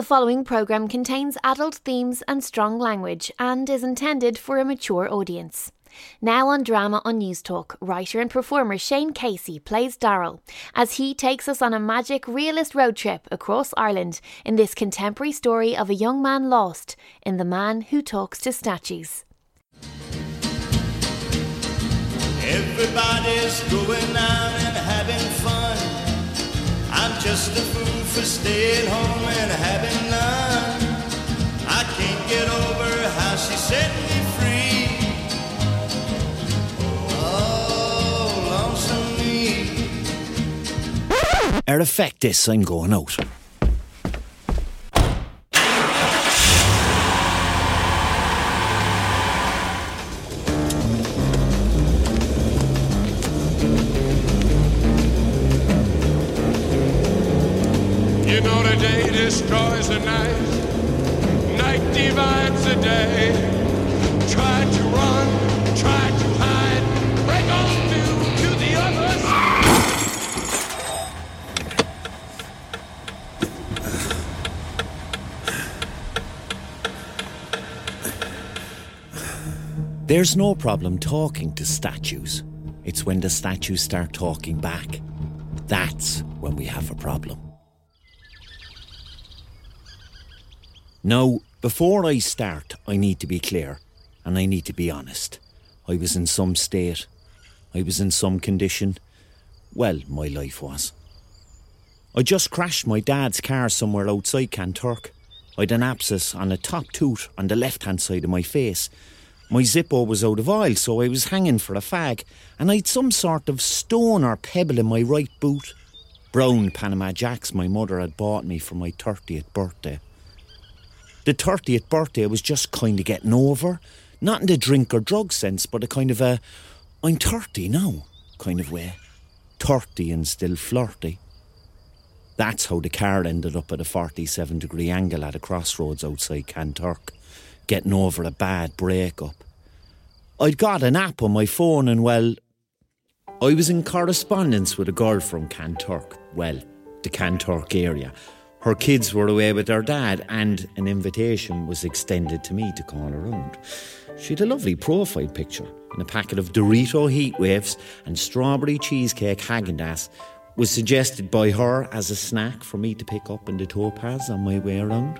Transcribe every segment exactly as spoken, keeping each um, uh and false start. The following programme contains adult themes and strong language and is intended for a mature audience. Now on Drama on News Talk, writer and performer Shane Casey plays Darrell as he takes us on a magic realist road trip across Ireland in this contemporary story of a young man lost in The Man Who Talks to Statues. Everybody's going out and having fun. I'm just a fool for staying home and having none. I can't get over how she set me free. Oh, lonesome me. Er, effect this, I'm going out. You know the day destroys the night, night divides the day. Try to run, try to hide, break on through to the others. There's no problem talking to statues. It's when the statues start talking back. That's when we have a problem. Now, before I start, I need to be clear and I need to be honest. I was in some state. I was in some condition. Well, my life was. I just crashed my dad's car somewhere outside Kanturk. I'd an abscess on a top tooth on the left-hand side of my face. My Zippo was out of oil, so I was hanging for a fag, and I'd some sort of stone or pebble in my right boot. Brown Panama Jacks my mother had bought me for my thirtieth birthday. The thirtieth birthday was just kind of getting over. Not in the drink or drug sense, but a kind of a, I'm thirty now, kind of way. thirty and still flirty. That's how the car ended up at a forty-seven degree angle at a crossroads outside Kanturk, getting over a bad breakup. I'd got an app on my phone and, well, I was in correspondence with a girl from Kanturk, well, the Kanturk area. Her kids were away with their dad and an invitation was extended to me to call her round. She had a lovely profile picture and a packet of Dorito heatwaves and strawberry cheesecake Häagen-Dazs was suggested by her as a snack for me to pick up in the topaz on my way around.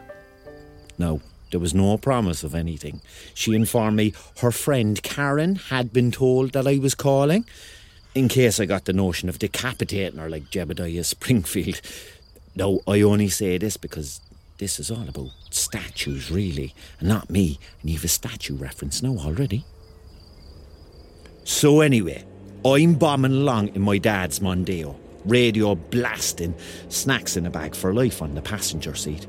No, there was no promise of anything. She informed me her friend Karen had been told that I was calling in case I got the notion of decapitating her like Jebediah Springfield. No, I only say this because this is all about statues, really, and not me. And you have a statue reference now already. So anyway, I'm bombing along in my dad's Mondeo, radio blasting, snacks in a bag for life on the passenger seat.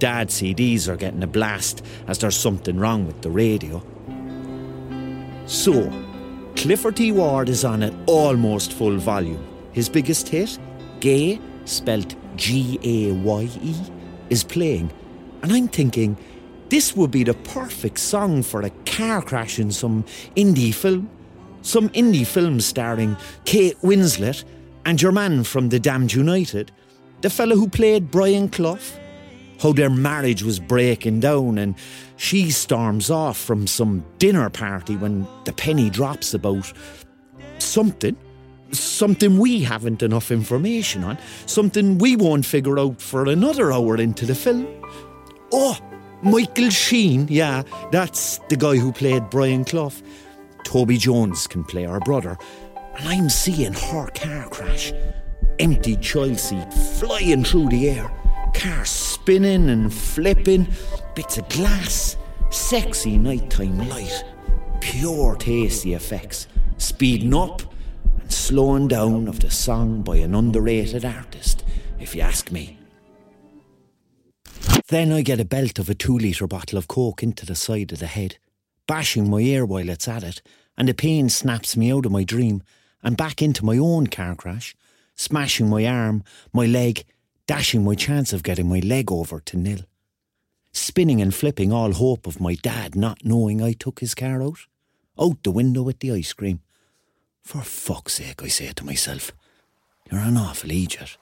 Dad's C Ds are getting a blast as there's something wrong with the radio. So, Clifford T. Ward is on at almost full volume. His biggest hit, Gay, spelt G A Y E, is playing, and I'm thinking this would be the perfect song for a car crash in some indie film. Some indie film starring Kate Winslet and your man from the Damned United, the fella who played Brian Clough, how their marriage was breaking down and she storms off from some dinner party when the penny drops about something. Something we haven't enough information on. Something we won't figure out for another hour into the film. Oh, Michael Sheen. Yeah, that's the guy who played Brian Clough. Toby Jones can play her brother. And I'm seeing her car crash. Empty child seat flying through the air. Car spinning and flipping. Bits of glass. Sexy nighttime light. Pure tasty effects. Speeding up. Slowing down of the song by an underrated artist, if you ask me. Then I get a belt of a two-litre bottle of coke into the side of the head, bashing my ear while it's at it, and the pain snaps me out of my dream and back into my own car crash, smashing my arm, my leg, dashing my chance of getting my leg over to nil. Spinning and flipping all hope of my dad not knowing I took his car out, out the window with the ice cream. For fuck's sake, I say to myself, you're an awful idiot.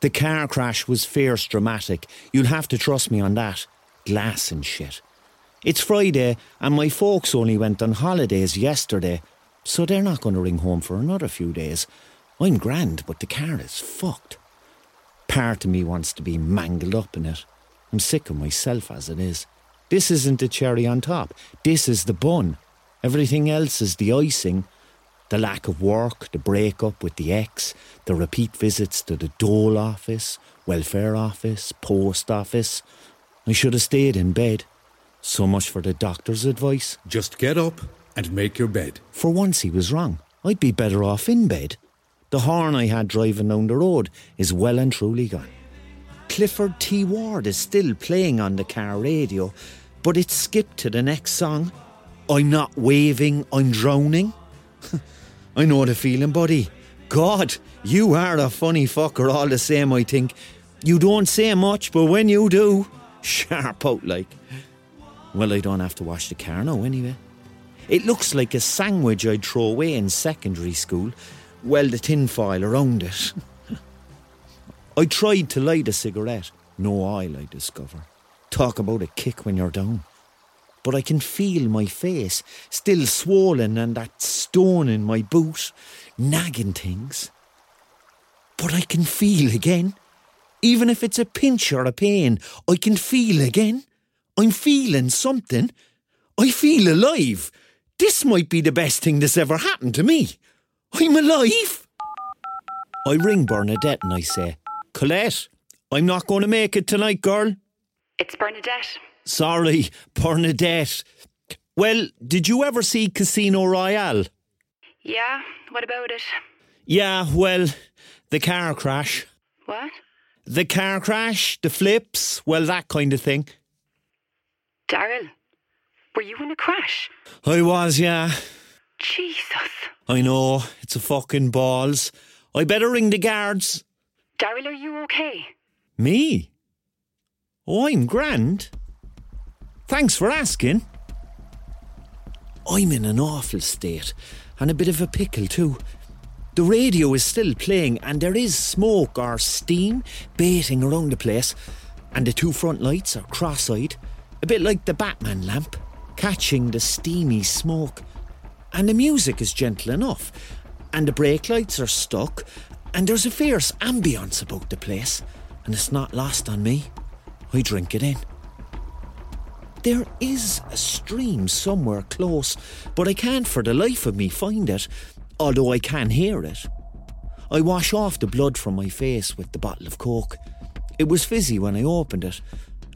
The car crash was fierce dramatic. You'll have to trust me on that. Glass and shit. It's Friday and my folks only went on holidays yesterday, so they're not going to ring home for another few days. I'm grand, but the car is fucked. Part of me wants to be mangled up in it. I'm sick of myself as it is. This isn't the cherry on top. This is the bun. Everything else is the icing. The lack of work, the break-up with the ex, the repeat visits to the dole office, welfare office, post office. I should have stayed in bed. So much for the doctor's advice. Just get up and make your bed. For once he was wrong. I'd be better off in bed. The horn I had driving down the road is well and truly gone. Clifford T. Ward is still playing on the car radio, but it's skipped to the next song. I'm not waving, I'm drowning. I know the feeling, buddy. God, you are a funny fucker all the same, I think. You don't say much, but when you do, sharp out like. Well, I don't have to wash the car now anyway. It looks like a sandwich I'd throw away in secondary school. Well, the tin foil around it. I tried to light a cigarette. No oil, I discover. Talk about a kick when you're down. But I can feel my face, still swollen, and that stone in my boot, nagging things. But I can feel again. Even if it's a pinch or a pain, I can feel again. I'm feeling something. I feel alive. This might be the best thing that's ever happened to me. I'm alive. I ring Bernadette and I say, Colette, I'm not going to make it tonight, girl. It's Bernadette. Sorry, Bernadette. Well, did you ever see Casino Royale? Yeah, what about it? Yeah, well, the car crash. What? The car crash, the flips, well, that kind of thing. Daryl, were you in a crash? I was, yeah. Jesus. I know, it's a fucking balls. I better ring the guards. Daryl, are you okay? Me? Oh, I'm grand. Thanks for asking. I'm in an awful state and a bit of a pickle too. The radio is still playing and there is smoke or steam baiting around the place and the two front lights are cross-eyed, a bit like the Batman lamp, catching the steamy smoke. And the music is gentle enough and the brake lights are stuck and there's a fierce ambience about the place and it's not lost on me. I drink it in. There is a stream somewhere close, but I can't for the life of me find it, although I can hear it. I wash off the blood from my face with the bottle of Coke. It was fizzy when I opened it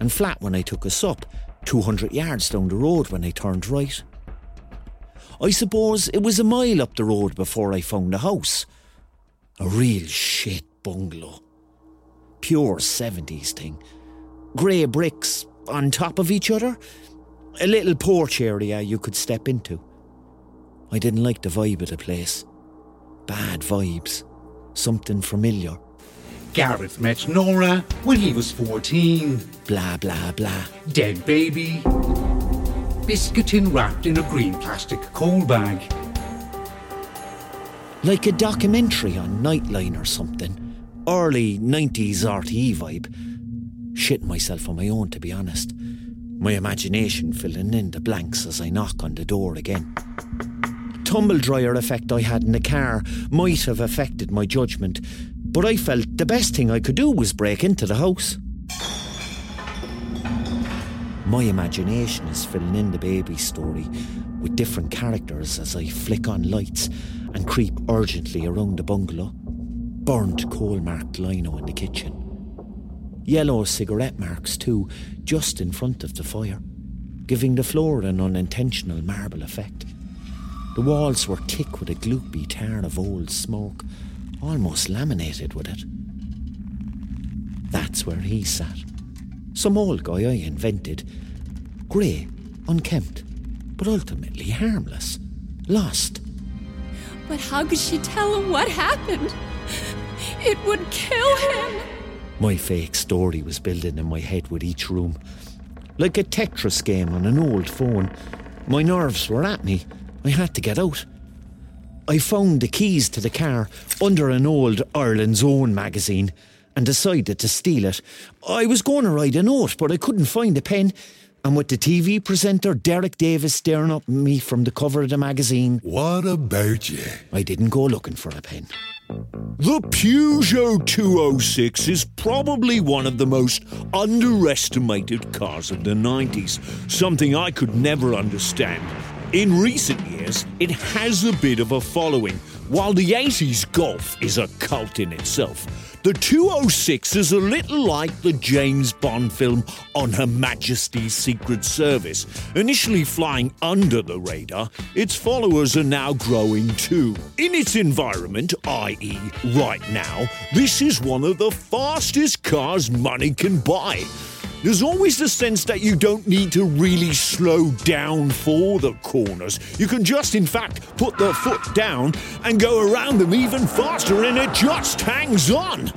and flat when I took a sup, two hundred yards down the road when I turned right. I suppose it was a mile up the road before I found a house. A real shit bungalow. Pure seventies thing. Grey bricks on top of each other. A little porch area you could step into. I didn't like the vibe of the place. Bad vibes. Something familiar. Gareth met Nora when he was fourteen. Blah, blah, blah. Dead baby. Biscuitin wrapped in a green plastic coal bag. Like a documentary on Nightline or something. Early nineties R T E vibe. Shitting myself on my own, to be honest. My imagination filling in the blanks as I knock on the door again. Tumble dryer effect I had in the car might have affected my judgment, but I felt the best thing I could do was break into the house. My imagination is filling in the baby story with different characters as I flick on lights and creep urgently around the bungalow. Burnt coal-marked lino in the kitchen. Yellow cigarette marks too, just in front of the fire, giving the floor an unintentional marble effect. The walls were thick with a gloopy tarn of old smoke, almost laminated with it. That's where he sat. Some old guy I invented. Grey, unkempt, but ultimately harmless. Lost. But how could she tell him what happened? It would kill him. My fake story was building in my head with each room. Like a Tetris game on an old phone. My nerves were at me. I had to get out. I found the keys to the car under an old Ireland's Own magazine and decided to steal it. I was going to write a note, but I couldn't find a pen. And with the T V presenter Derek Davis staring up at me from the cover of the magazine, what about you? I didn't go looking for a pen. The Peugeot two oh six is probably one of the most underestimated cars of the nineties, something I could never understand. In recent years, it has a bit of a following. While the eighties Golf is a cult in itself, the two oh six is a little like the James Bond film On Her Majesty's Secret Service. Initially flying under the radar, its followers are now growing too. In its environment, that is right now, this is one of the fastest cars money can buy. There's always the sense that you don't need to really slow down for the corners. You can just, in fact, put the foot down and go around them even faster, and it just hangs on.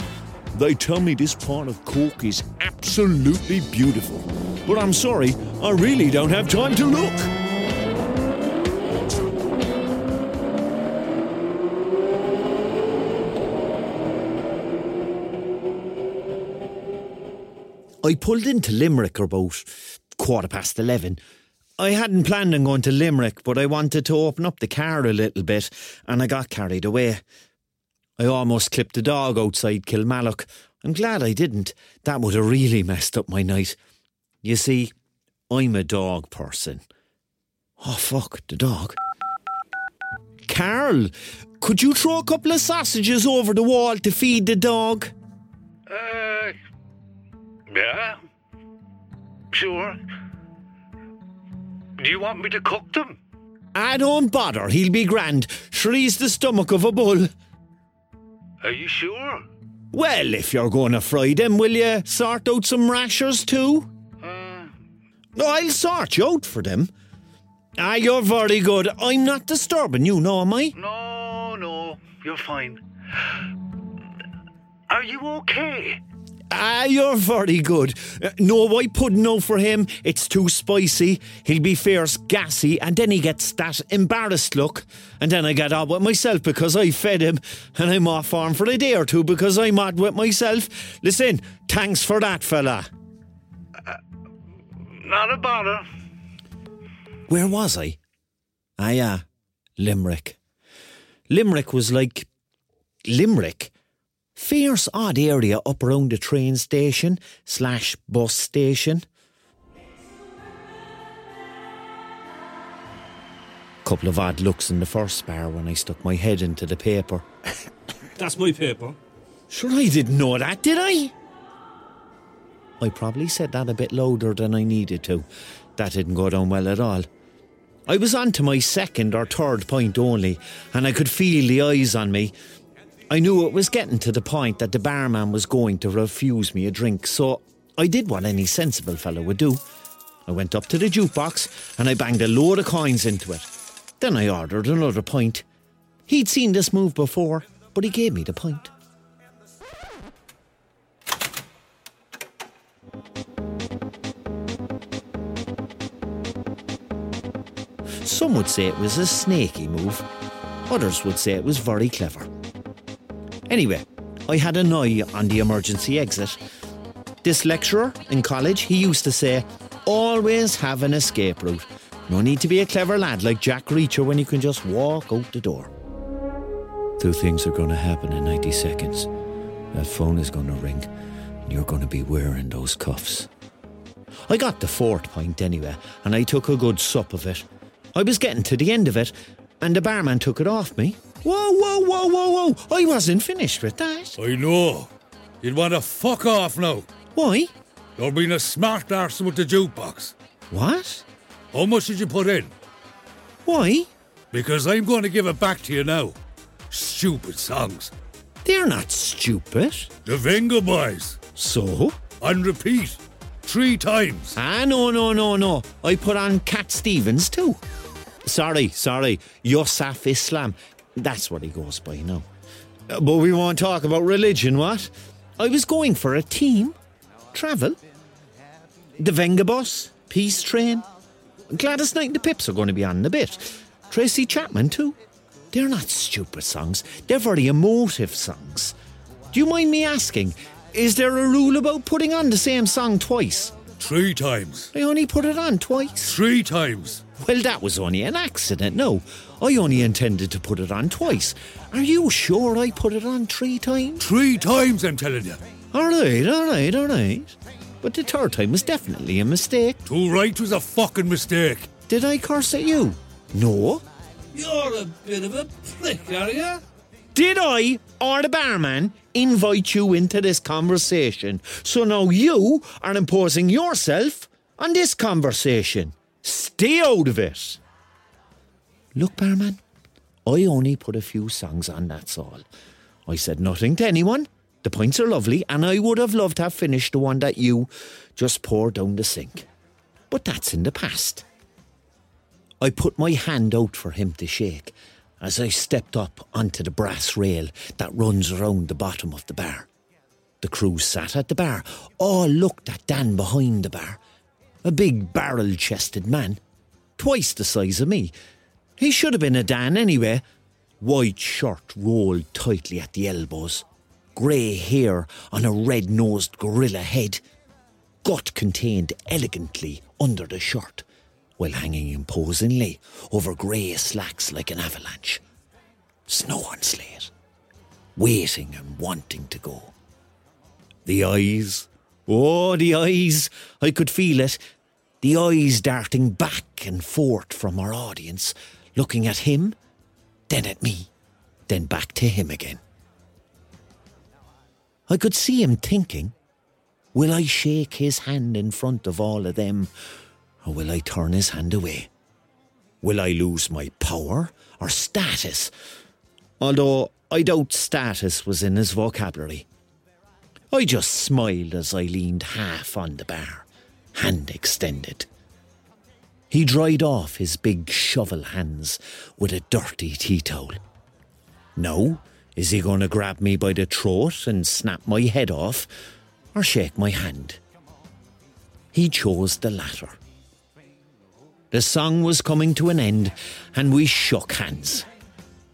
They tell me this part of Cork is absolutely beautiful, but I'm sorry, I really don't have time to look. I pulled into Limerick about quarter past eleven. I hadn't planned on going to Limerick, but I wanted to open up the car a little bit, and I got carried away. I almost clipped the dog outside Kilmallock. I'm glad I didn't. That would have really messed up my night. You see, I'm a dog person. Oh, fuck, the dog. Carl, could you throw a couple of sausages over the wall to feed the dog? Uh... Yeah, sure. Do you want me to cook them? I don't bother, he'll be grand. Sure, he's the stomach of a bull. Are you sure? Well, if you're going to fry them, will you sort out some rashers too? Uh... I'll sort you out for them. Ah, you're very good. I'm not disturbing you, no, am I? No, no, you're fine. Are you okay? Ah, you're very good. Uh, no, I put no for him. It's too spicy. He'll be fierce gassy, and then he gets that embarrassed look. And then I get on with myself because I fed him, and I'm off on for a day or two because I'm mad with myself. Listen, thanks for that, fella. Uh, not a bother. Where was I? Ah, yeah, Limerick. Limerick was like... Limerick... Fierce odd area up around the train station slash bus station. Couple of odd looks in the first bar when I stuck my head into the paper. That's my paper. Sure, I didn't know that, did I? I probably said that a bit louder than I needed to. That didn't go down well at all. I was on to my second or third pint only, and I could feel the eyes on me. I knew it was getting to the point that the barman was going to refuse me a drink, so I did what any sensible fellow would do. I went up to the jukebox and I banged a load of coins into it. Then I ordered another pint. He'd seen this move before, but he gave me the pint. Some would say it was a snaky move. Others would say it was very clever. Anyway, I had an eye on the emergency exit. This lecturer in college, he used to say, always have an escape route. No need to be a clever lad like Jack Reacher when you can just walk out the door. Two things are going to happen in ninety seconds. That phone is going to ring and you're going to be wearing those cuffs. I got the fourth pint anyway, and I took a good sup of it. I was getting to the end of it and the barman took it off me. Whoa, whoa, whoa, whoa, whoa. I wasn't finished with that. I know. You'd want to fuck off now. Why? You're being a smart arse with the jukebox. What? How much did you put in? Why? Because I'm going to give it back to you now. Stupid songs. They're not stupid. The Vengaboys. So? On repeat. Three times. Ah, no, no, no, no. I put on Cat Stevens too. Sorry, sorry. Yusuf Islam. That's what he goes by now. Uh, but we won't talk about religion, what? I was going for a team. Travel. The Vengabus, Peace Train. Gladys Knight and the Pips are going to be on in a bit. Tracey Chapman too. They're not stupid songs. They're very emotive songs. Do you mind me asking, Is there a rule about putting on the same song twice? Three times. They only put it on twice. Three times. Well, that was only an accident, no. I only intended to put it on twice. Are you sure I put it on three times? Three times, I'm telling you. All right, all right, all right. But the third time was definitely a mistake. Too right was a fucking mistake. Did I curse at you? No. You're a bit of a prick, are you? Did I, or the barman, invite you into this conversation? So now you are imposing yourself on this conversation. Stay out of it. Look, barman, I only put a few songs on, that's all. I said nothing to anyone. The pints are lovely, and I would have loved to have finished the one that you just poured down the sink. But that's in the past. I put my hand out for him to shake as I stepped up onto the brass rail that runs around the bottom of the bar. The crew sat at the bar, all looked at Dan behind the bar, a big barrel-chested man, twice the size of me. He should have been a Dan anyway. White shirt rolled tightly at the elbows, grey hair on a red-nosed gorilla head, gut contained elegantly under the shirt, while hanging imposingly over grey slacks like an avalanche. Snow on slate, waiting and wanting to go. The eyes, oh, the eyes, I could feel it, the eyes darting back and forth from our audience, looking at him, then at me, then back to him again. I could see him thinking, will I shake his hand in front of all of them, or will I turn his hand away? Will I lose my power or status? Although I doubt status was in his vocabulary. I just smiled as I leaned half on the bar, hand extended. He dried off his big shovel hands with a dirty tea towel. Now, is he going to grab me by the throat and snap my head off, or shake my hand? He chose the latter. The song was coming to an end, and we shook hands.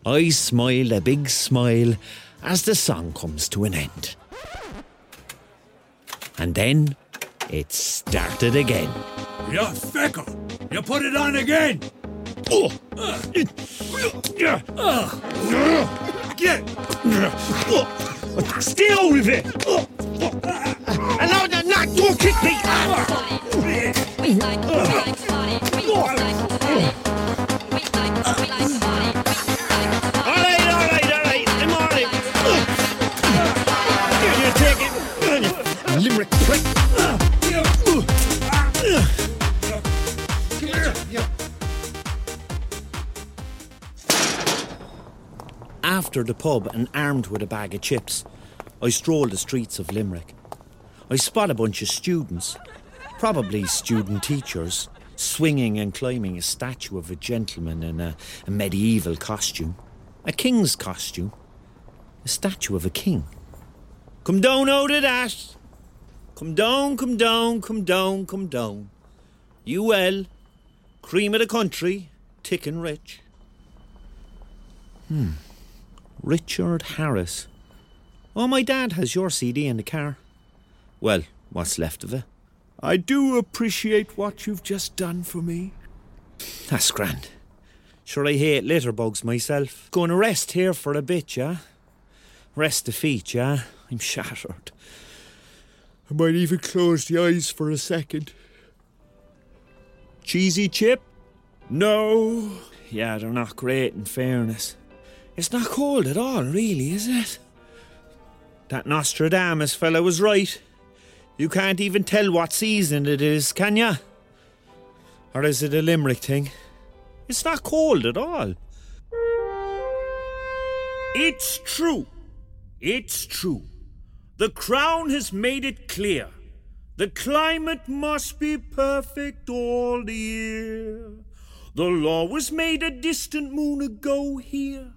I smiled a big smile as the song comes to an end. And then it started again. You fecker! You put it on again! Oh! Stay out of it! And now they're not going to kick me! All right, all right, all right. I'm on it. You take it, Limerick prick. After the pub and armed with a bag of chips, I strolled the streets of Limerick. I spot a bunch of students, probably student teachers, swinging and climbing a statue of a gentleman in a, a medieval costume. A king's costume. A statue of a king. Come down out of that. Come down, come down, come down, come down. You well. Cream of the country. Thick and rich. Hmm. Richard Harris. Oh, my dad has your C D in the car. Well, what's left of it. I do appreciate what you've just done for me. That's grand. Sure, I hate litterbugs myself. Going to rest here for a bit, yeah? Rest the feet, yeah? I'm shattered. I might even close the eyes for a second. Cheesy chip? No. Yeah, they're not great, in fairness. It's not cold at all, really, is it? That Nostradamus fella was right. You can't even tell what season it is, can ya? Or is it a Limerick thing? It's not cold at all. It's true. It's true. The Crown has made it clear. The climate must be perfect all the year. The law was made a distant moon ago here.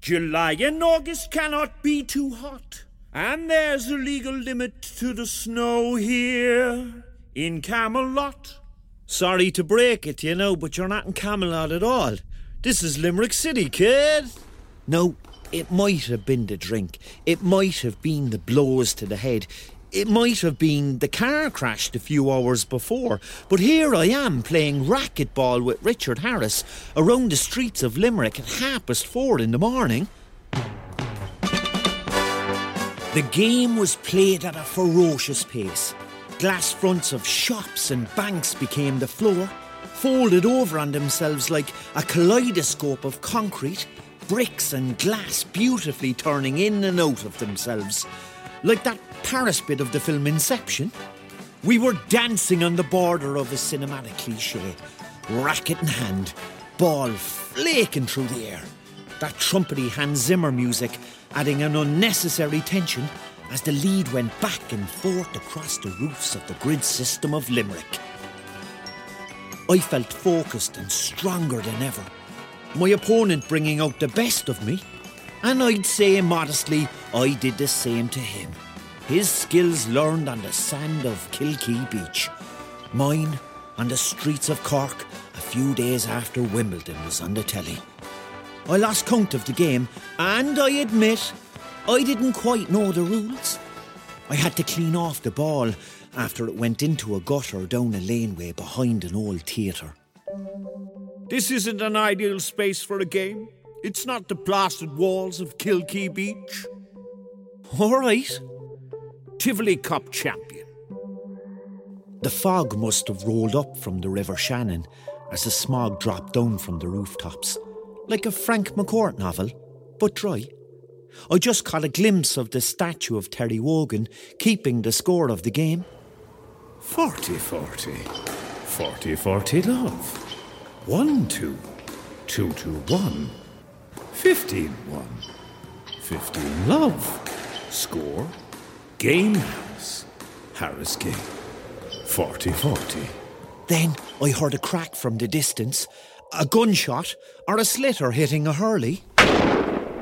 July and August cannot be too hot. And there's a legal limit to the snow here in Camelot. Sorry to break it, you know, but you're not in Camelot at all. This is Limerick City, kid. No, It might have been the drink. It might have been the blows to the head. It might have been the car crashed a few hours before. But here I am playing racquetball with Richard Harris around the streets of Limerick at half past four in the morning. The game was played at a ferocious pace. Glass fronts of shops and banks became the floor, folded over on themselves like a kaleidoscope of concrete, bricks and glass beautifully turning in and out of themselves. Like that Paris bit of the film Inception. We were dancing on the border of a cinematic cliché. Racket in hand, ball flaking through the air. That trumpety Hans Zimmer music adding an unnecessary tension as the lead went back and forth across the roofs of the grid system of Limerick. I felt focused and stronger than ever. My opponent bringing out the best of me, and I'd say modestly I did the same to him. His skills learned on the sand of Kilkee Beach. Mine on the streets of Cork a few days after Wimbledon was on the telly. I lost count of the game, and I admit I didn't quite know the rules. I had to clean off the ball after it went into a gutter down a laneway behind an old theatre. This isn't an ideal space for a game. It's not the plastered walls of Kilkee Beach. All right. Tivoli Cup champion. The fog must have rolled up from the River Shannon as the smog dropped down from the rooftops, like a Frank McCourt novel, but dry. I just caught a glimpse of the statue of Terry Wogan keeping the score of the game. forty forty. forty forty love. one two. two two one. fifteen one. fifteen love. Score. Game Harris. Harris game. forty forty. Then I heard a crack from the distance, a gunshot or a slitter hitting a hurley.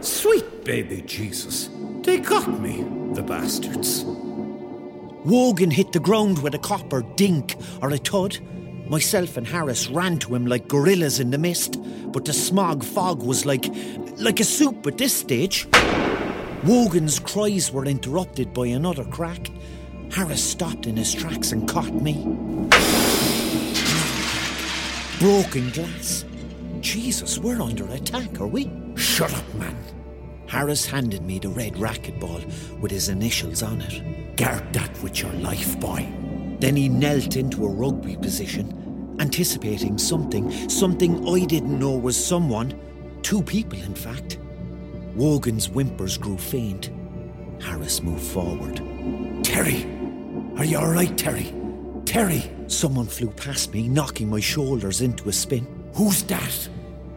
Sweet baby Jesus. They got me, the bastards. Wogan hit the ground with a copper dink or a tud. Myself and Harris ran to him like gorillas in the mist, but the smog fog was like, like a soup at this stage. Wogan's cries were interrupted by another crack. Harris stopped in his tracks and caught me. Broken glass. Jesus, we're under attack, are we? Shut up, man. Harris handed me the red racquetball with his initials on it. Guard that with your life, boy. Then he knelt into a rugby position, anticipating something, something I didn't know was someone, two people in fact. Wogan's whimpers grew faint. Harris moved forward. Terry! Are you all right, Terry? Terry! Someone flew past me, knocking my shoulders into a spin. Who's that?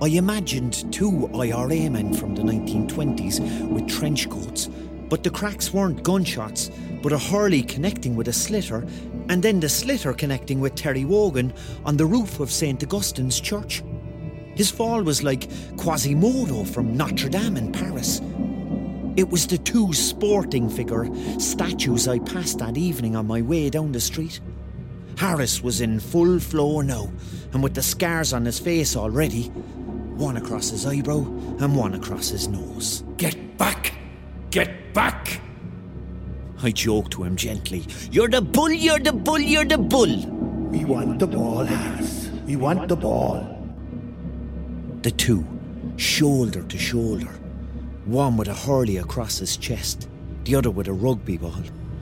I imagined two I R A men from the nineteen twenties with trench coats, but the cracks weren't gunshots, but a hurley connecting with a slitter, and then the slitter connecting with Terry Wogan on the roof of Saint Augustine's Church. His fall was like Quasimodo from Notre Dame in Paris. It was the two sporting figure statues I passed that evening on my way down the street. Harris was in full flow now, and with the scars on his face already, one across his eyebrow and one across his nose. Get back! Get back! I joked to him gently. You're the bull, you're the bull, you're the bull! We want the ball, Harris. We want the ball. The two, shoulder to shoulder. One with a hurley across his chest, the other with a rugby ball,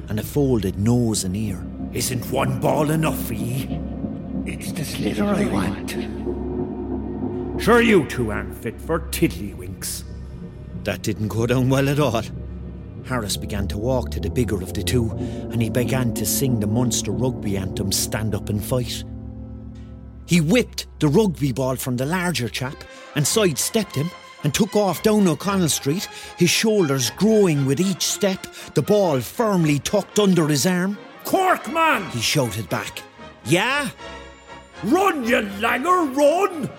and a folded nose and ear. Isn't one ball enough for ye? It's the slitter I want. Sure you two aren't fit for tiddlywinks. That didn't go down well at all. Harris began to walk to the bigger of the two, and he began to sing the Munster rugby anthem, Stand Up and Fight. He whipped the rugby ball from the larger chap and sidestepped him and took off down O'Connell Street, his shoulders growing with each step, the ball firmly tucked under his arm. Cork, man! He shouted back. Yeah? Run, you langer, run!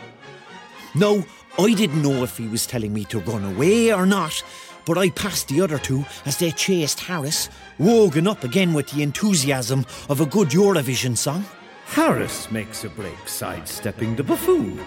No, I didn't know if he was telling me to run away or not, but I passed the other two as they chased Harris, Wogan up again with the enthusiasm of a good Eurovision song. Harris makes a break sidestepping the buffoon,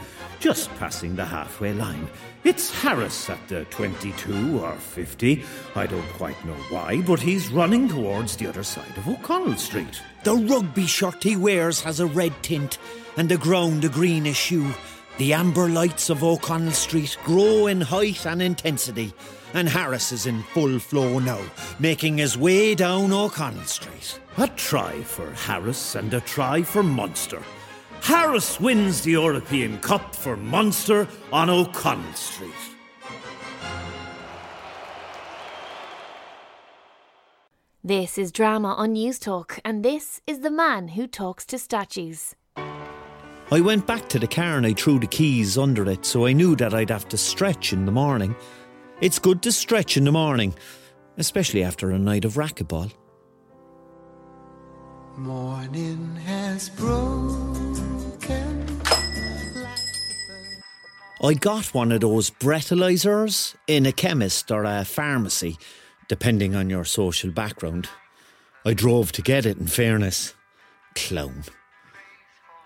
just passing the halfway line. It's Harris at the twenty-two or fifty. I don't quite know why, but he's running towards the other side of O'Connell Street. The rugby shirt he wears has a red tint, and the ground a greenish hue. The amber lights of O'Connell Street grow in height and intensity, and Harris is in full flow now, making his way down O'Connell Street. A try for Harris and a try for Munster. Harris wins the European Cup for Munster on O'Connell Street. This is Drama on News Talk, and this is The Man Who Talks to Statues. I went back to the car and I threw the keys under it, so I knew that I'd have to stretch in the morning. It's good to stretch in the morning, especially after a night of racquetball. Morning has broken. I got one of those breathalyzers in a chemist or a pharmacy, depending on your social background. I drove to get it, in fairness. Clown.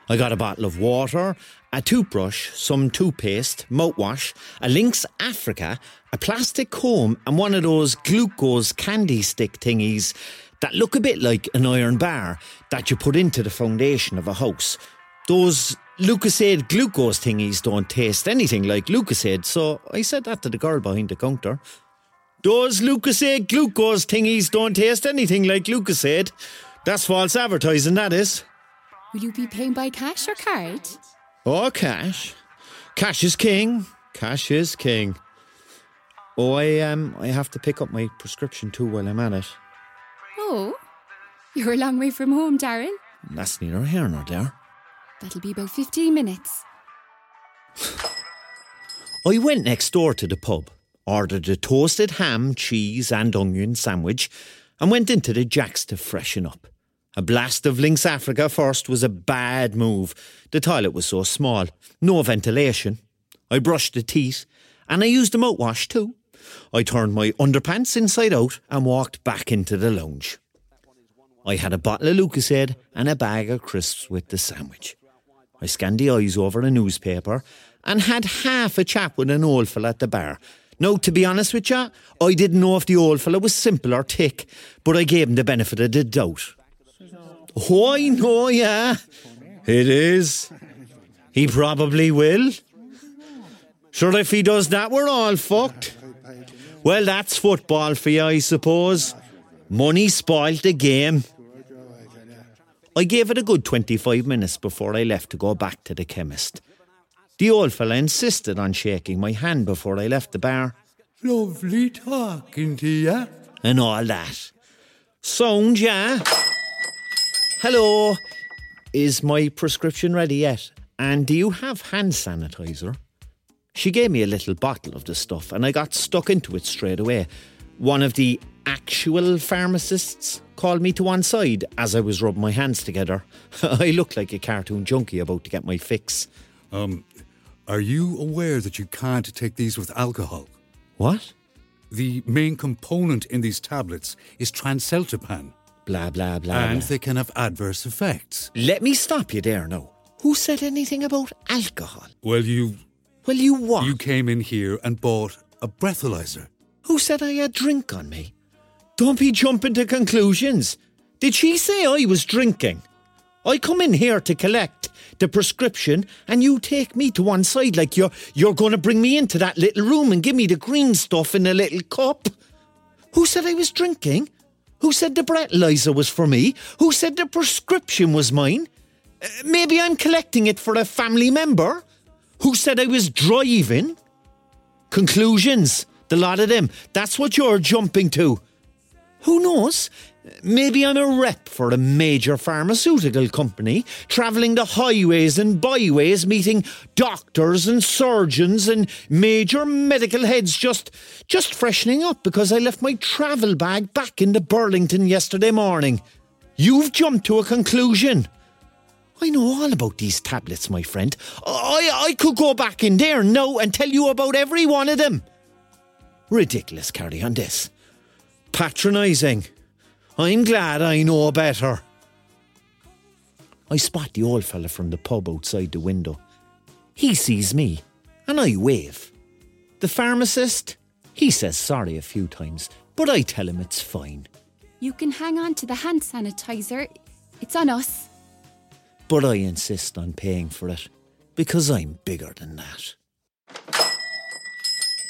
I got a bottle of water, a toothbrush, some toothpaste, mouthwash, a Lynx Africa, a plastic comb and one of those glucose candy stick thingies that look a bit like an iron bar that you put into the foundation of a house. Those Lucozade glucose thingies don't taste anything like Lucozade, so I said that to the girl behind the counter. Those Lucozade glucose thingies don't taste anything like Lucozade. That's false advertising, that is. Will you be paying by cash or card? Oh, cash. Cash is king. Cash is king. Oh, I um, I have to pick up my prescription too while I'm at it. Oh, you're a long way from home, Darren. That's neither here nor there. That'll be about fifteen minutes. I went next door to the pub, ordered a toasted ham, cheese and onion sandwich and went into the Jack's to freshen up. A blast of Lynx Africa first was a bad move. The toilet was so small. No ventilation. I brushed the teeth and I used the mouthwash too. I turned my underpants inside out and walked back into the lounge. I had a bottle of Lucozade and a bag of crisps with the sandwich. I scanned the eyes over a newspaper and had half a chat with an old fella at the bar. Now, to be honest with you, I didn't know if the old fella was simple or thick, but I gave him the benefit of the doubt. Oh, I know, yeah. It is. He probably will. Sure, if he does that, we're all fucked. Well, that's football for you, I suppose. Money spoilt the game. I gave it a good twenty-five minutes before I left to go back to the chemist. The old fella insisted on shaking my hand before I left the bar. Lovely talking to you. And all that. Sound, yeah? Hello, is my prescription ready yet? And do you have hand sanitizer? She gave me a little bottle of the stuff and I got stuck into it straight away. One of the actual pharmacists called me to one side as I was rubbing my hands together. I looked like a cartoon junkie about to get my fix. Um, are you aware that you can't take these with alcohol? What? The main component in these tablets is transeltapan. Blah, blah, blah. And blah. They can have adverse effects. Let me stop you there now. Who said anything about alcohol? Well, you... Well, you what? You came in here and bought a breathalyzer. Who said I had drink on me? Don't be jumping to conclusions. Did she say I was drinking? I come in here to collect the prescription and you take me to one side like you're, you're going to bring me into that little room and give me the green stuff in a little cup. Who said I was drinking? Who said the breathalyzer was for me? Who said the prescription was mine? Uh, maybe I'm collecting it for a family member? Who said I was driving? Conclusions, the lot of them. That's what you're jumping to. Who knows? Maybe I'm a rep for a major pharmaceutical company, travelling the highways and byways, meeting doctors and surgeons and major medical heads, just just freshening up because I left my travel bag back in the Burlington yesterday morning. You've jumped to a conclusion. I know all about these tablets, my friend. I, I could go back in there now and tell you about every one of them. Ridiculous, carry on this. Patronising. I'm glad I know better. I spot the old fella from the pub outside the window. He sees me, and I wave. The pharmacist, he says sorry a few times, but I tell him it's fine. You can hang on to the hand sanitizer. It's on us. But I insist on paying for it, because I'm bigger than that.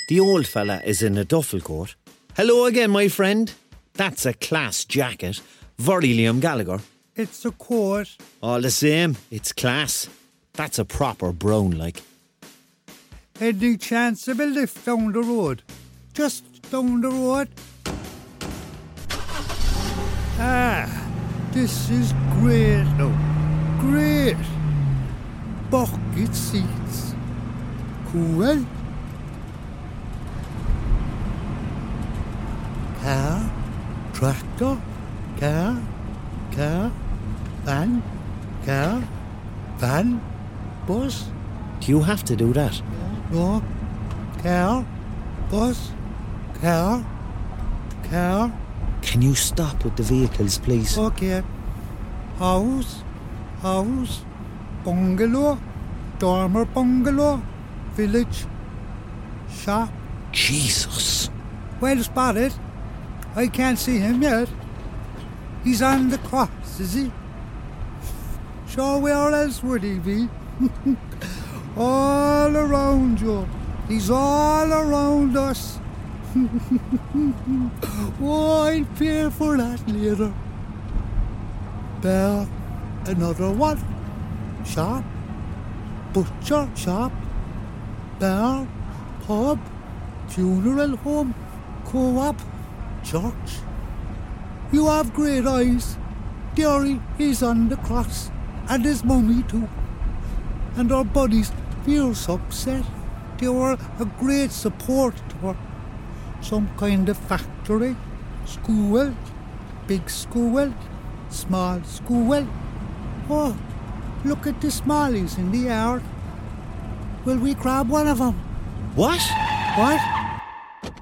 The old fella is in a duffel coat. Hello again, my friend. That's a class jacket. Very Liam Gallagher. It's a coat. All the same, it's class. That's a proper brown, like. Any chance of a lift down the road? Just down the road? Ah, this is great now. Great. Bucket seats. Cool. Car, tractor, car, car, van, car, van, bus. Do you have to do that? No. Car, bus, car, car. Can you stop with the vehicles, please? OK. House, house, bungalow, dormer bungalow, village, shop. Jesus. Well spotted. I can't see him yet. He's on the cross, is he? Sure, where else would he be? All around you. He's all around us. Oh, I'll pay for that later. There, another one. Shop. Butcher shop. Bar. Pub. Funeral home. Co-op. Church. You have great eyes. Dearie is on the cross, and his mummy too. And our buddies, fierce upset. They were a great support to her. Some kind of factory, school, big school, small school. Oh, look at the smallies in the yard. Will we grab one of them? What? What?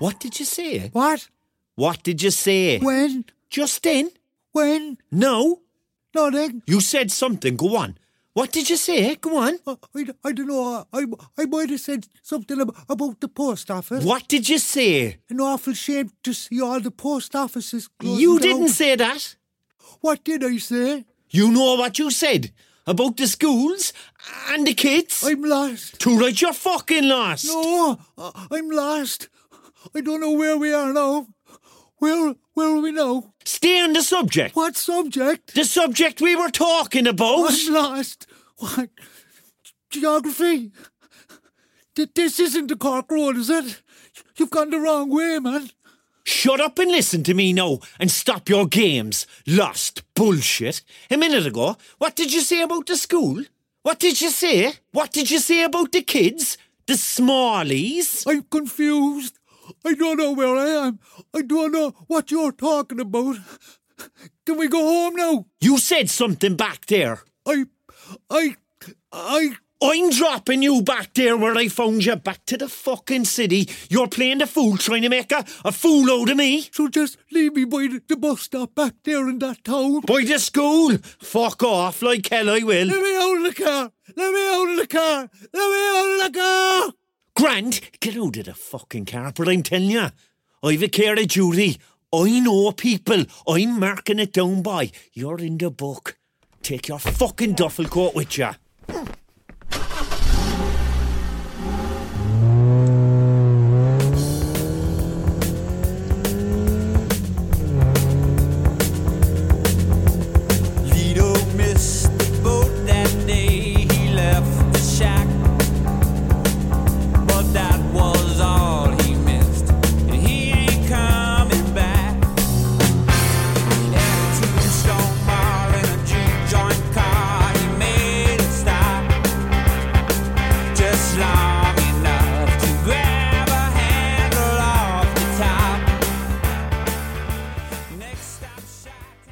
What did you say? What? What did you say? When? Just then. When? No. Nothing. You said something. Go on. What did you say? Go on. Uh, I, I don't know. I, I might have said something about the post office. What did you say? An awful shame to see all the post offices closed. You didn't say that. What did I say? You know what you said. About the schools and the kids. I'm lost. Too right, you're fucking lost. No, I'm lost. I don't know where we are now. Where, where are we now? Stay on the subject. What subject? The subject we were talking about. I'm lost. What? Geography? This isn't the Cork Road, is it? You've gone the wrong way, man. Shut up and listen to me now and stop your games. Lost bullshit. A minute ago, what did you say about the school? What did you say? What did you say about the kids? The smallies? I'm confused. I don't know where I am. I don't know what you're talking about. Can we go home now? You said something back there. I, I, I... I'm dropping you back there where I found you, back to the fucking city. You're playing the fool, trying to make a, a fool out of me. So just leave me by the, the bus stop back there in that town. By the school? Fuck off, like hell I will. Let me out of the car. Let me out of the car. Let me out of the car. Grant, get out of the fucking car, but I'm telling you, I've a care of duty. I know people. I'm marking it down by. You're in the book. Take your fucking duffel coat with you.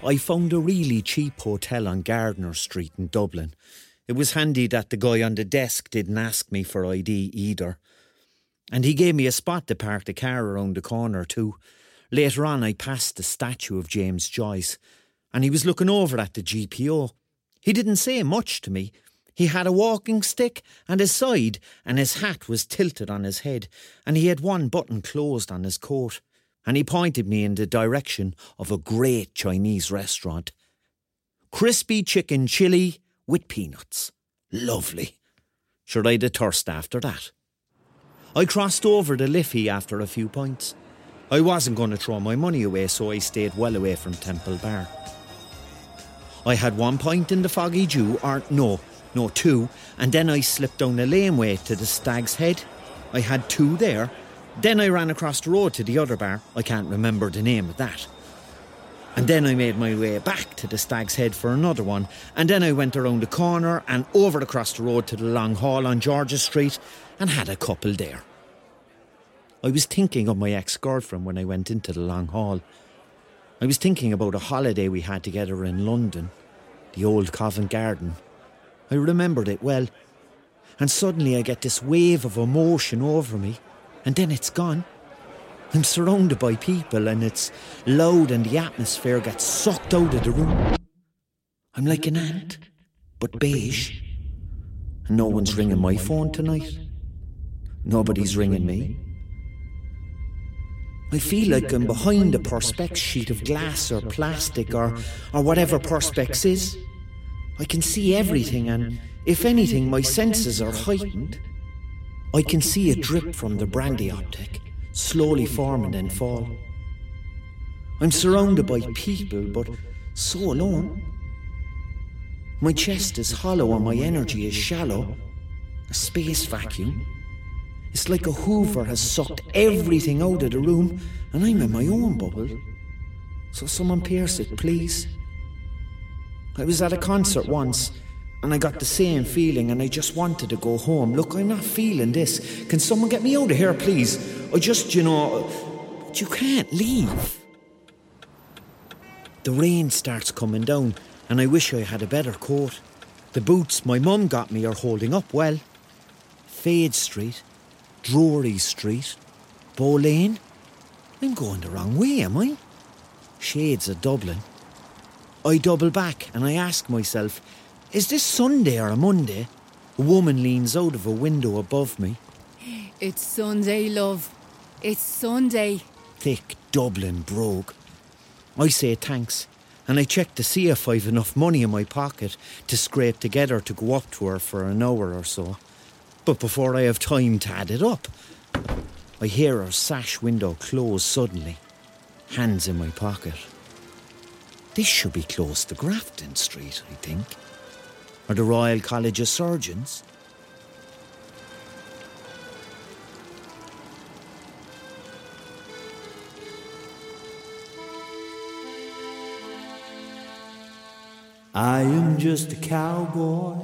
I found a really cheap hotel on Gardner Street in Dublin. It was handy that the guy on the desk didn't ask me for I D either. And he gave me a spot to park the car around the corner too. Later on I passed the statue of James Joyce and he was looking over at the G P O. He didn't say much to me. He had a walking stick and a side, and his hat was tilted on his head, and he had one button closed on his coat, and he pointed me in the direction of a great Chinese restaurant. Crispy chicken chilli with peanuts. Lovely. Sure, I'd a thirst after that. I crossed over the Liffey after a few pints. I wasn't going to throw my money away, so I stayed well away from Temple Bar. I had one pint in the Foggy Dew, or no, no two, and then I slipped down a laneway to the Stag's Head. I had two there. Then I ran across the road to the other bar. I can't remember the name of that. And then I made my way back to the Stag's Head for another one, and then I went around the corner and over across the road to the Long Hall on George's Street and had a couple there. I was thinking of my ex-girlfriend when I went into the Long Hall. I was thinking about a holiday we had together in London, the old Covent Garden. I remembered it well. And suddenly I get this wave of emotion over me, and then it's gone. I'm surrounded by people and it's loud and the atmosphere gets sucked out of the room. I'm like an ant, but beige. And no one's ringing my phone tonight. Nobody's ringing me. I feel like I'm behind a perspex sheet of glass or plastic or, or whatever perspex is. I can see everything and, if anything, my senses are heightened. I can see a drip from the brandy optic, slowly form and then fall. I'm surrounded by people, but so alone. My chest is hollow and my energy is shallow, a space vacuum. It's like a hoover has sucked everything out of the room and I'm in my own bubble. So someone pierce it, please. I was at a concert once and I got the same feeling and I just wanted to go home. Look, I'm not feeling this. Can someone get me out of here, please? I just, you know... But you can't leave. The rain starts coming down and I wish I had a better coat. The boots my mum got me are holding up well. Fade Street, Drury Street, Bow Lane. I'm going the wrong way, am I? Shades of Dublin. I double back and I ask myself... Is this Sunday or a Monday? A woman leans out of a window above me. It's Sunday, love. It's Sunday. Thick Dublin brogue. I say thanks, and I check to see if I've enough money in my pocket to scrape together to go up to her for an hour or so. But before I have time to add it up, I hear her sash window close suddenly. Hands in my pocket. This should be close to Grafton Street, I think. Or the Royal College of Surgeons. I am just a cowboy,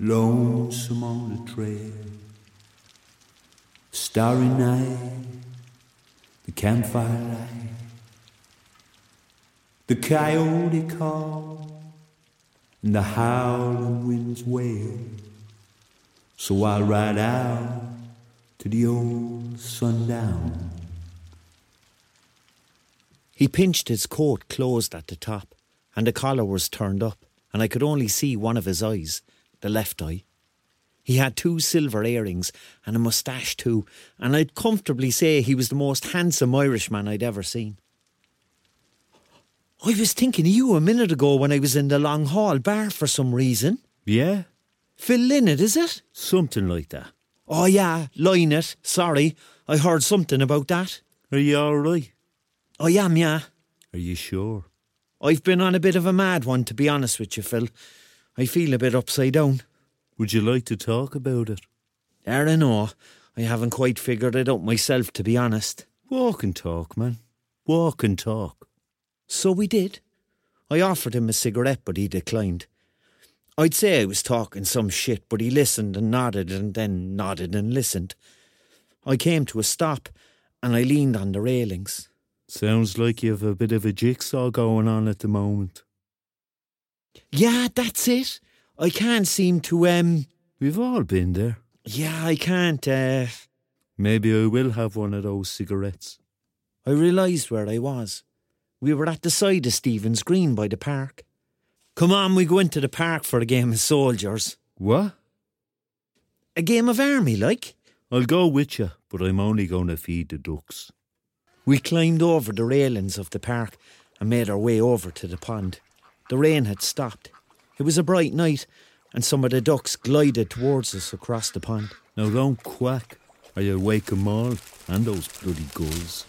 lonesome on the trail. Starry night, the campfire light, the coyote call, and the howling winds wail. So I ride out to the old sundown. He pinched his coat closed at the top, and the collar was turned up, and I could only see one of his eyes, the left eye. He had two silver earrings and a moustache too, and I'd comfortably say he was the most handsome Irishman I'd ever seen. I was thinking of you a minute ago when I was in the Long Hall bar for some reason. Yeah? Phil Lynott, is it? Something like that. Oh yeah, Lynott, sorry. I heard something about that. Are you alright? I am, yeah. Are you sure? I've been on a bit of a mad one, to be honest with you, Phil. I feel a bit upside down. Would you like to talk about it? I don't know. I haven't quite figured it out myself, to be honest. Walk and talk, man. Walk and talk. So we did. I offered him a cigarette, but he declined. I'd say I was talking some shit, but he listened and nodded and then nodded and listened. I came to a stop and I leaned on the railings. Sounds like you've a bit of a jigsaw going on at the moment. Yeah, that's it. I can't seem to, um... We've all been there. Yeah, I can't, uh... Maybe I will have one of those cigarettes. I realised where I was. We were at the side of Stephen's Green by the park. Come on, we go into the park for a game of soldiers. What? A game of army, like. I'll go with you, but I'm only going to feed the ducks. We climbed over the railings of the park and made our way over to the pond. The rain had stopped. It was a bright night and some of the ducks glided towards us across the pond. Now don't quack, or you'll wake them all and those bloody gulls.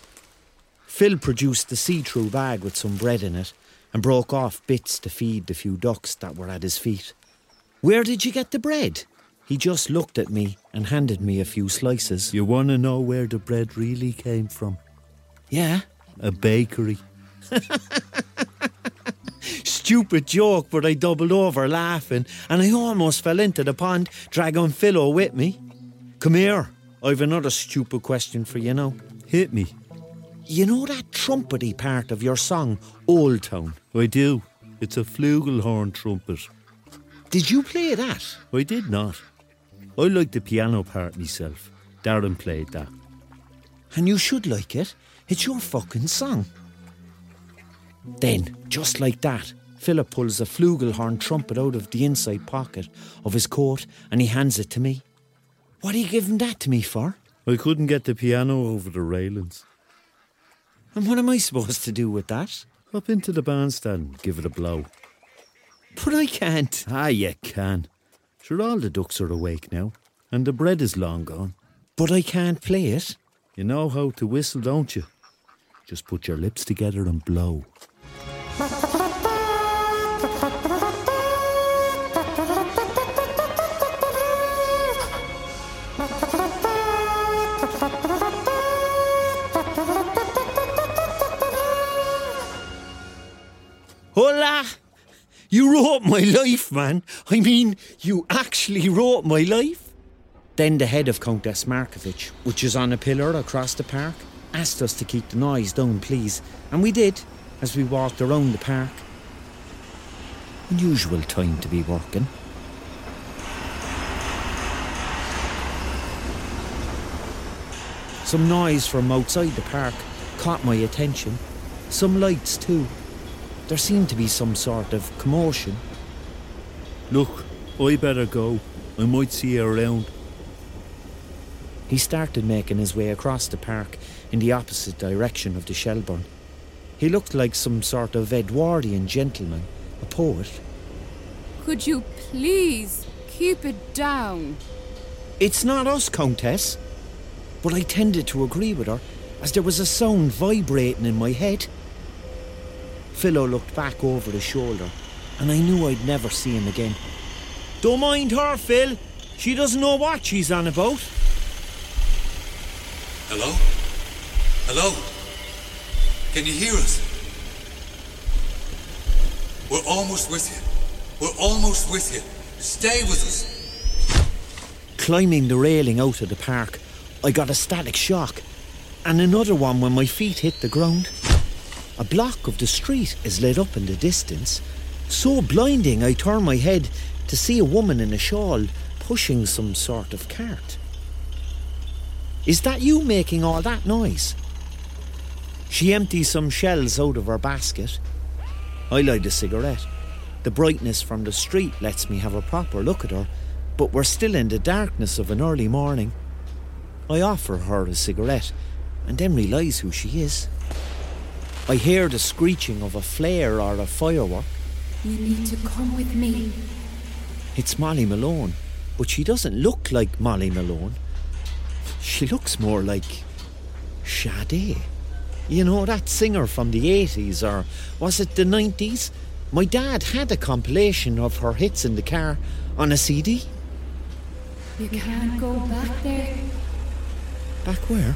Phil produced the see-through bag with some bread in it and broke off bits to feed the few ducks that were at his feet. Where did you get the bread? He just looked at me and handed me a few slices. You want to know where the bread really came from? Yeah. A bakery. Stupid joke, but I doubled over laughing and I almost fell into the pond, dragging Philo with me. Come here, I've another stupid question for you now. Hit me. You know that trumpety part of your song, Old Town? I do. It's a flugelhorn trumpet. Did you play that? I did not. I like the piano part myself. Darren played that. And you should like it. It's your fucking song. Then, just like that, Philip pulls a flugelhorn trumpet out of the inside pocket of his coat and he hands it to me. What are you giving that to me for? I couldn't get the piano over the railings. And what am I supposed to do with that? Up into the bandstand and give it a blow. But I can't. Ah, you can. Sure, all the ducks are awake now and the bread is long gone. But I can't play it. You know how to whistle, don't you? Just put your lips together and blow. Hola! You wrote my life, man. I mean, you actually wrote my life. Then the head of Countess Markovic, which is on a pillar across the park, asked us to keep the noise down, please. And we did, as we walked around the park. Unusual time to be working. Some noise from outside the park caught my attention. Some lights too. There seemed to be some sort of commotion. Look, I better go. I might see you around. He started making his way across the park in the opposite direction of the Shelburne. He looked like some sort of Edwardian gentleman, a poet. Could you please keep it down? It's not us, Countess. But I tended to agree with her, as there was a sound vibrating in my head. Philo looked back over his shoulder and I knew I'd never see him again. Don't mind her, Phil. She doesn't know what she's on about. Hello? Hello? Can you hear us? We're almost with you. We're almost with you. Stay with us. Climbing the railing out of the park, I got a static shock and another one when my feet hit the ground. A block of the street is lit up in the distance. So blinding, I turn my head to see a woman in a shawl pushing some sort of cart. Is that you making all that noise? She empties some shells out of her basket. I light a cigarette. The brightness from the street lets me have a proper look at her, but we're still in the darkness of an early morning. I offer her a cigarette and then realise who she is. I hear the screeching of a flare or a firework. You need to come with me. It's Molly Malone, but she doesn't look like Molly Malone. She looks more like Sade. You know, that singer from the eighties, or was it the nineties? My dad had a compilation of her hits in the car on a C D. You can't go back there. Back where?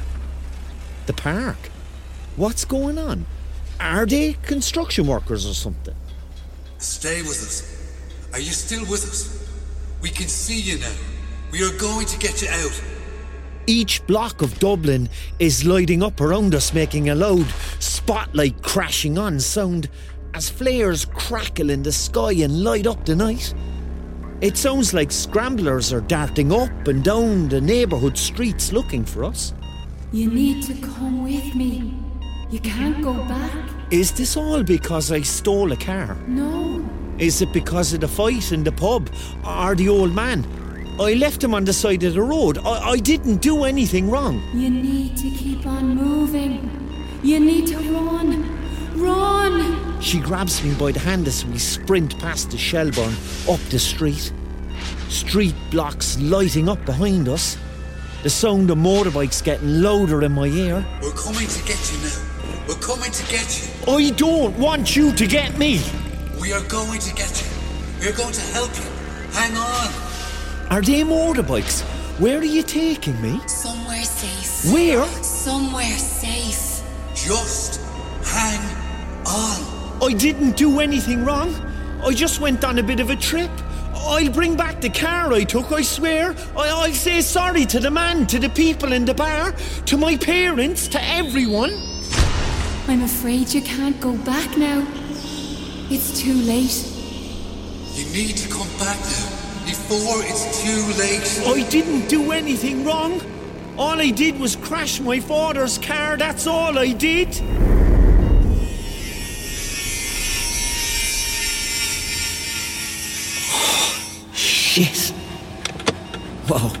The park. What's going on? Are they construction workers or something? Stay with us. Are you still with us? We can see you now. We are going to get you out. Each block of Dublin is lighting up around us, making a loud spotlight crashing on sound as flares crackle in the sky and light up the night. It sounds like scramblers are darting up and down the neighbourhood streets looking for us. You need to come with me. You can't go back. Is this all because I stole a car? No. Is it because of the fight in the pub or the old man? I left him on the side of the road. I, I didn't do anything wrong. You need to keep on moving. You need to run. Run! She grabs me by the hand as we sprint past the Shelburne, up the street. Street blocks lighting up behind us. The sound of motorbikes getting louder in my ear. We're coming to get you now. We're coming to get you. I don't want you to get me. We are going to get you. We are going to help you. Hang on. Are they motorbikes? Where are you taking me? Somewhere safe. Where? Somewhere safe. Just hang on. I didn't do anything wrong. I just went on a bit of a trip. I'll bring back the car I took, I swear. I, I'll say sorry to the man, to the people in the bar, to my parents, to everyone. I'm afraid you can't go back now. It's too late. You need to come back now, before it's too late. I didn't do anything wrong. All I did was crash my father's car, that's all I did. Shit. Whoa.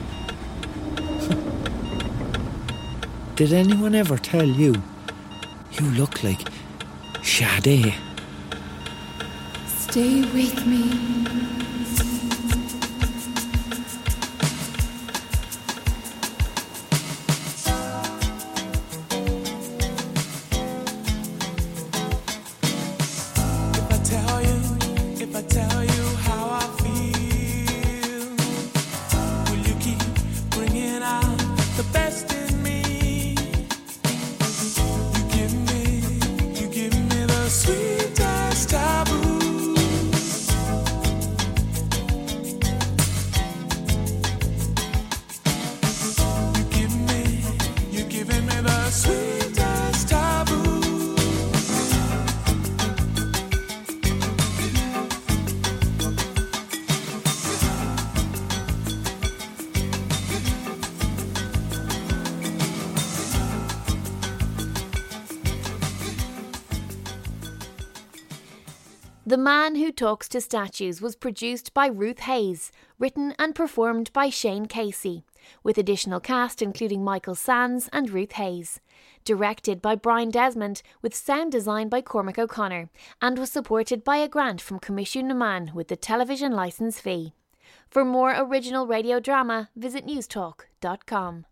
Did anyone ever tell you, you look like Sade? Stay with me. The Man Who Talks to Statues was produced by Ruth Hayes, written and performed by Shane Casey, with additional cast including Michael Sands and Ruth Hayes. Directed by Brian Desmond, with sound design by Cormac O'Connor, and was supported by a grant from Commission na Man with the television licence fee. For more original radio drama, visit newstalk dot com.